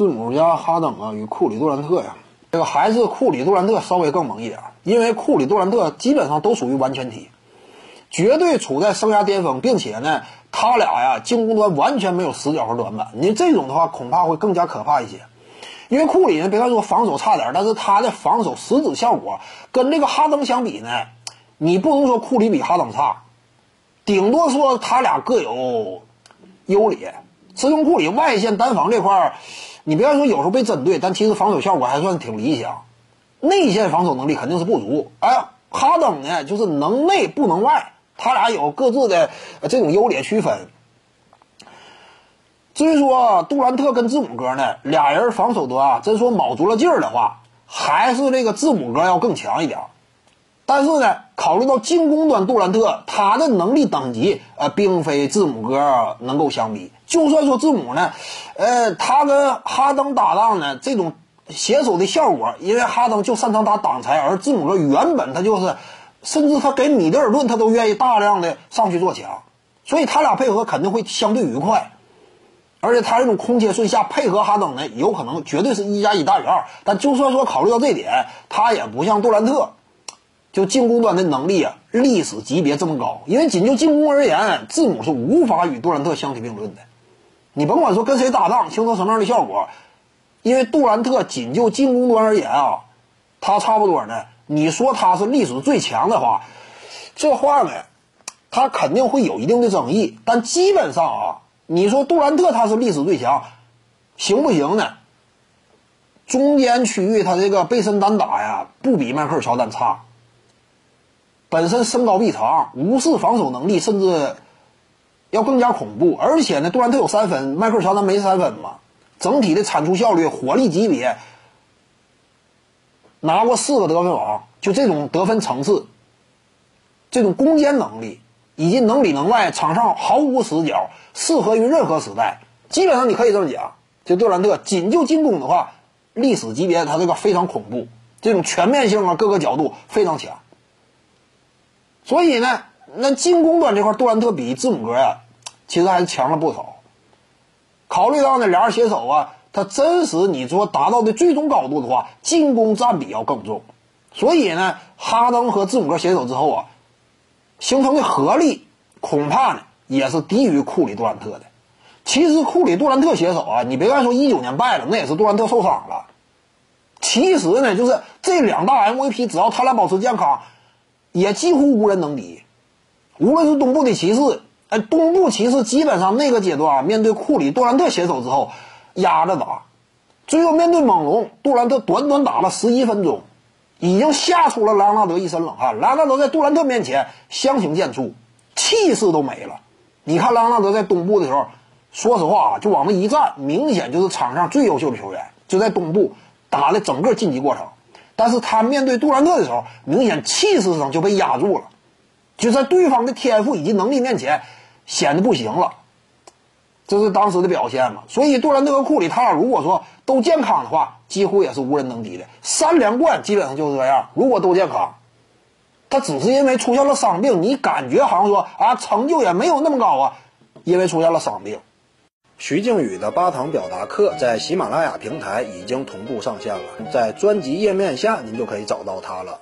字母加哈登啊与库里杜兰特呀，这个还是库里杜兰特稍微更猛一点，因为库里杜兰特基本上都属于完全体，绝对处在生涯巅峰，并且呢他俩呀进攻端完全没有死角和短板，你这种的话恐怕会更加可怕一些。因为库里呢别看说防守差点，但是他的防守实质效果跟这个哈登相比呢，你不能说库里比哈登差，顶多说他俩各有优劣。斯通库里外线单防这块你别看说有时候被针对，但其实防守效果还算挺理想，内线防守能力肯定是不足。哎，哈登呢就是能内不能外，他俩有各自的这种优劣区分。至于说杜兰特跟字母哥呢，俩人防守端啊真说卯足了劲儿的话，还是这个字母哥要更强一点，但是呢考虑到进攻端杜兰特他的能力等级并非字母哥能够相比。就算说字母呢他跟哈登搭档呢，这种携手的效果，因为哈登就擅长打挡拆，而字母哥原本他就是甚至他给米德尔顿他都愿意大量的上去做强，所以他俩配合肯定会相对愉快。而且他这种空切顺下配合哈登呢，有可能绝对是1+1大于2，但就算说考虑到这点，他也不像杜兰特就进攻端的能力啊历史级别这么高，因为仅就进攻而言，字母是无法与杜兰特相提并论的。你甭管说跟谁搭档形成什么样的效果，因为杜兰特仅就进攻端而言啊，他差不多呢你说他是历史最强的话，这话呢他肯定会有一定的争议，但基本上啊你说杜兰特他是历史最强行不行呢，中间区域他这个背身单打呀不比迈克尔乔丹差，本身身高臂长，无视防守能力甚至要更加恐怖。而且呢，杜兰特有3分，迈克尔乔丹没3分嘛，整体的产出效率、火力级别，拿过4个得分王，就这种得分层次，这种攻坚能力，以及能里能外，场上毫无死角，适合于任何时代。基本上你可以这么讲，就杜兰特仅就进攻的话，历史级别他这个非常恐怖，这种全面性啊，各个角度非常强。所以呢，那进攻端这块杜兰特比字母哥呀其实还是强了不少。考虑到呢俩人携手啊，他真实你说达到的最终高度的话，进攻占比要更重。所以呢哈登和字母哥携手之后啊，形成的合力恐怕呢也是低于库里杜兰特的。其实库里杜兰特携手啊，你别看说19年败了，那也是杜兰特受伤了。其实呢就是这2大 MVP 只要他俩保持健康也几乎无人能敌。无论是东部的骑士，东部骑士基本上那个阶段啊，面对库里杜兰特携手之后压着打，最后面对猛龙杜兰特短短打了11分钟，已经吓出了莱昂纳德一身冷汗，莱昂纳德在杜兰特面前相形见绌，气势都没了。你看莱昂纳德在东部的时候，说实话啊，就往那一站，明显就是场上最优秀的球员，就在东部打的整个晋级过程，但是他面对杜兰特的时候，明显气势上就被压住了，就在对方的天赋以及能力面前显得不行了，这是当时的表现嘛。所以杜兰特和库里他俩如果说都健康的话，几乎也是无人能敌的。3连冠基本上就是这样，如果都健康，他只是因为出现了伤病，你感觉好像说啊成就也没有那么高啊，因为出现了伤病。徐静宇的8堂表达课在喜马拉雅平台已经同步上线了，在专辑页面下您就可以找到它了。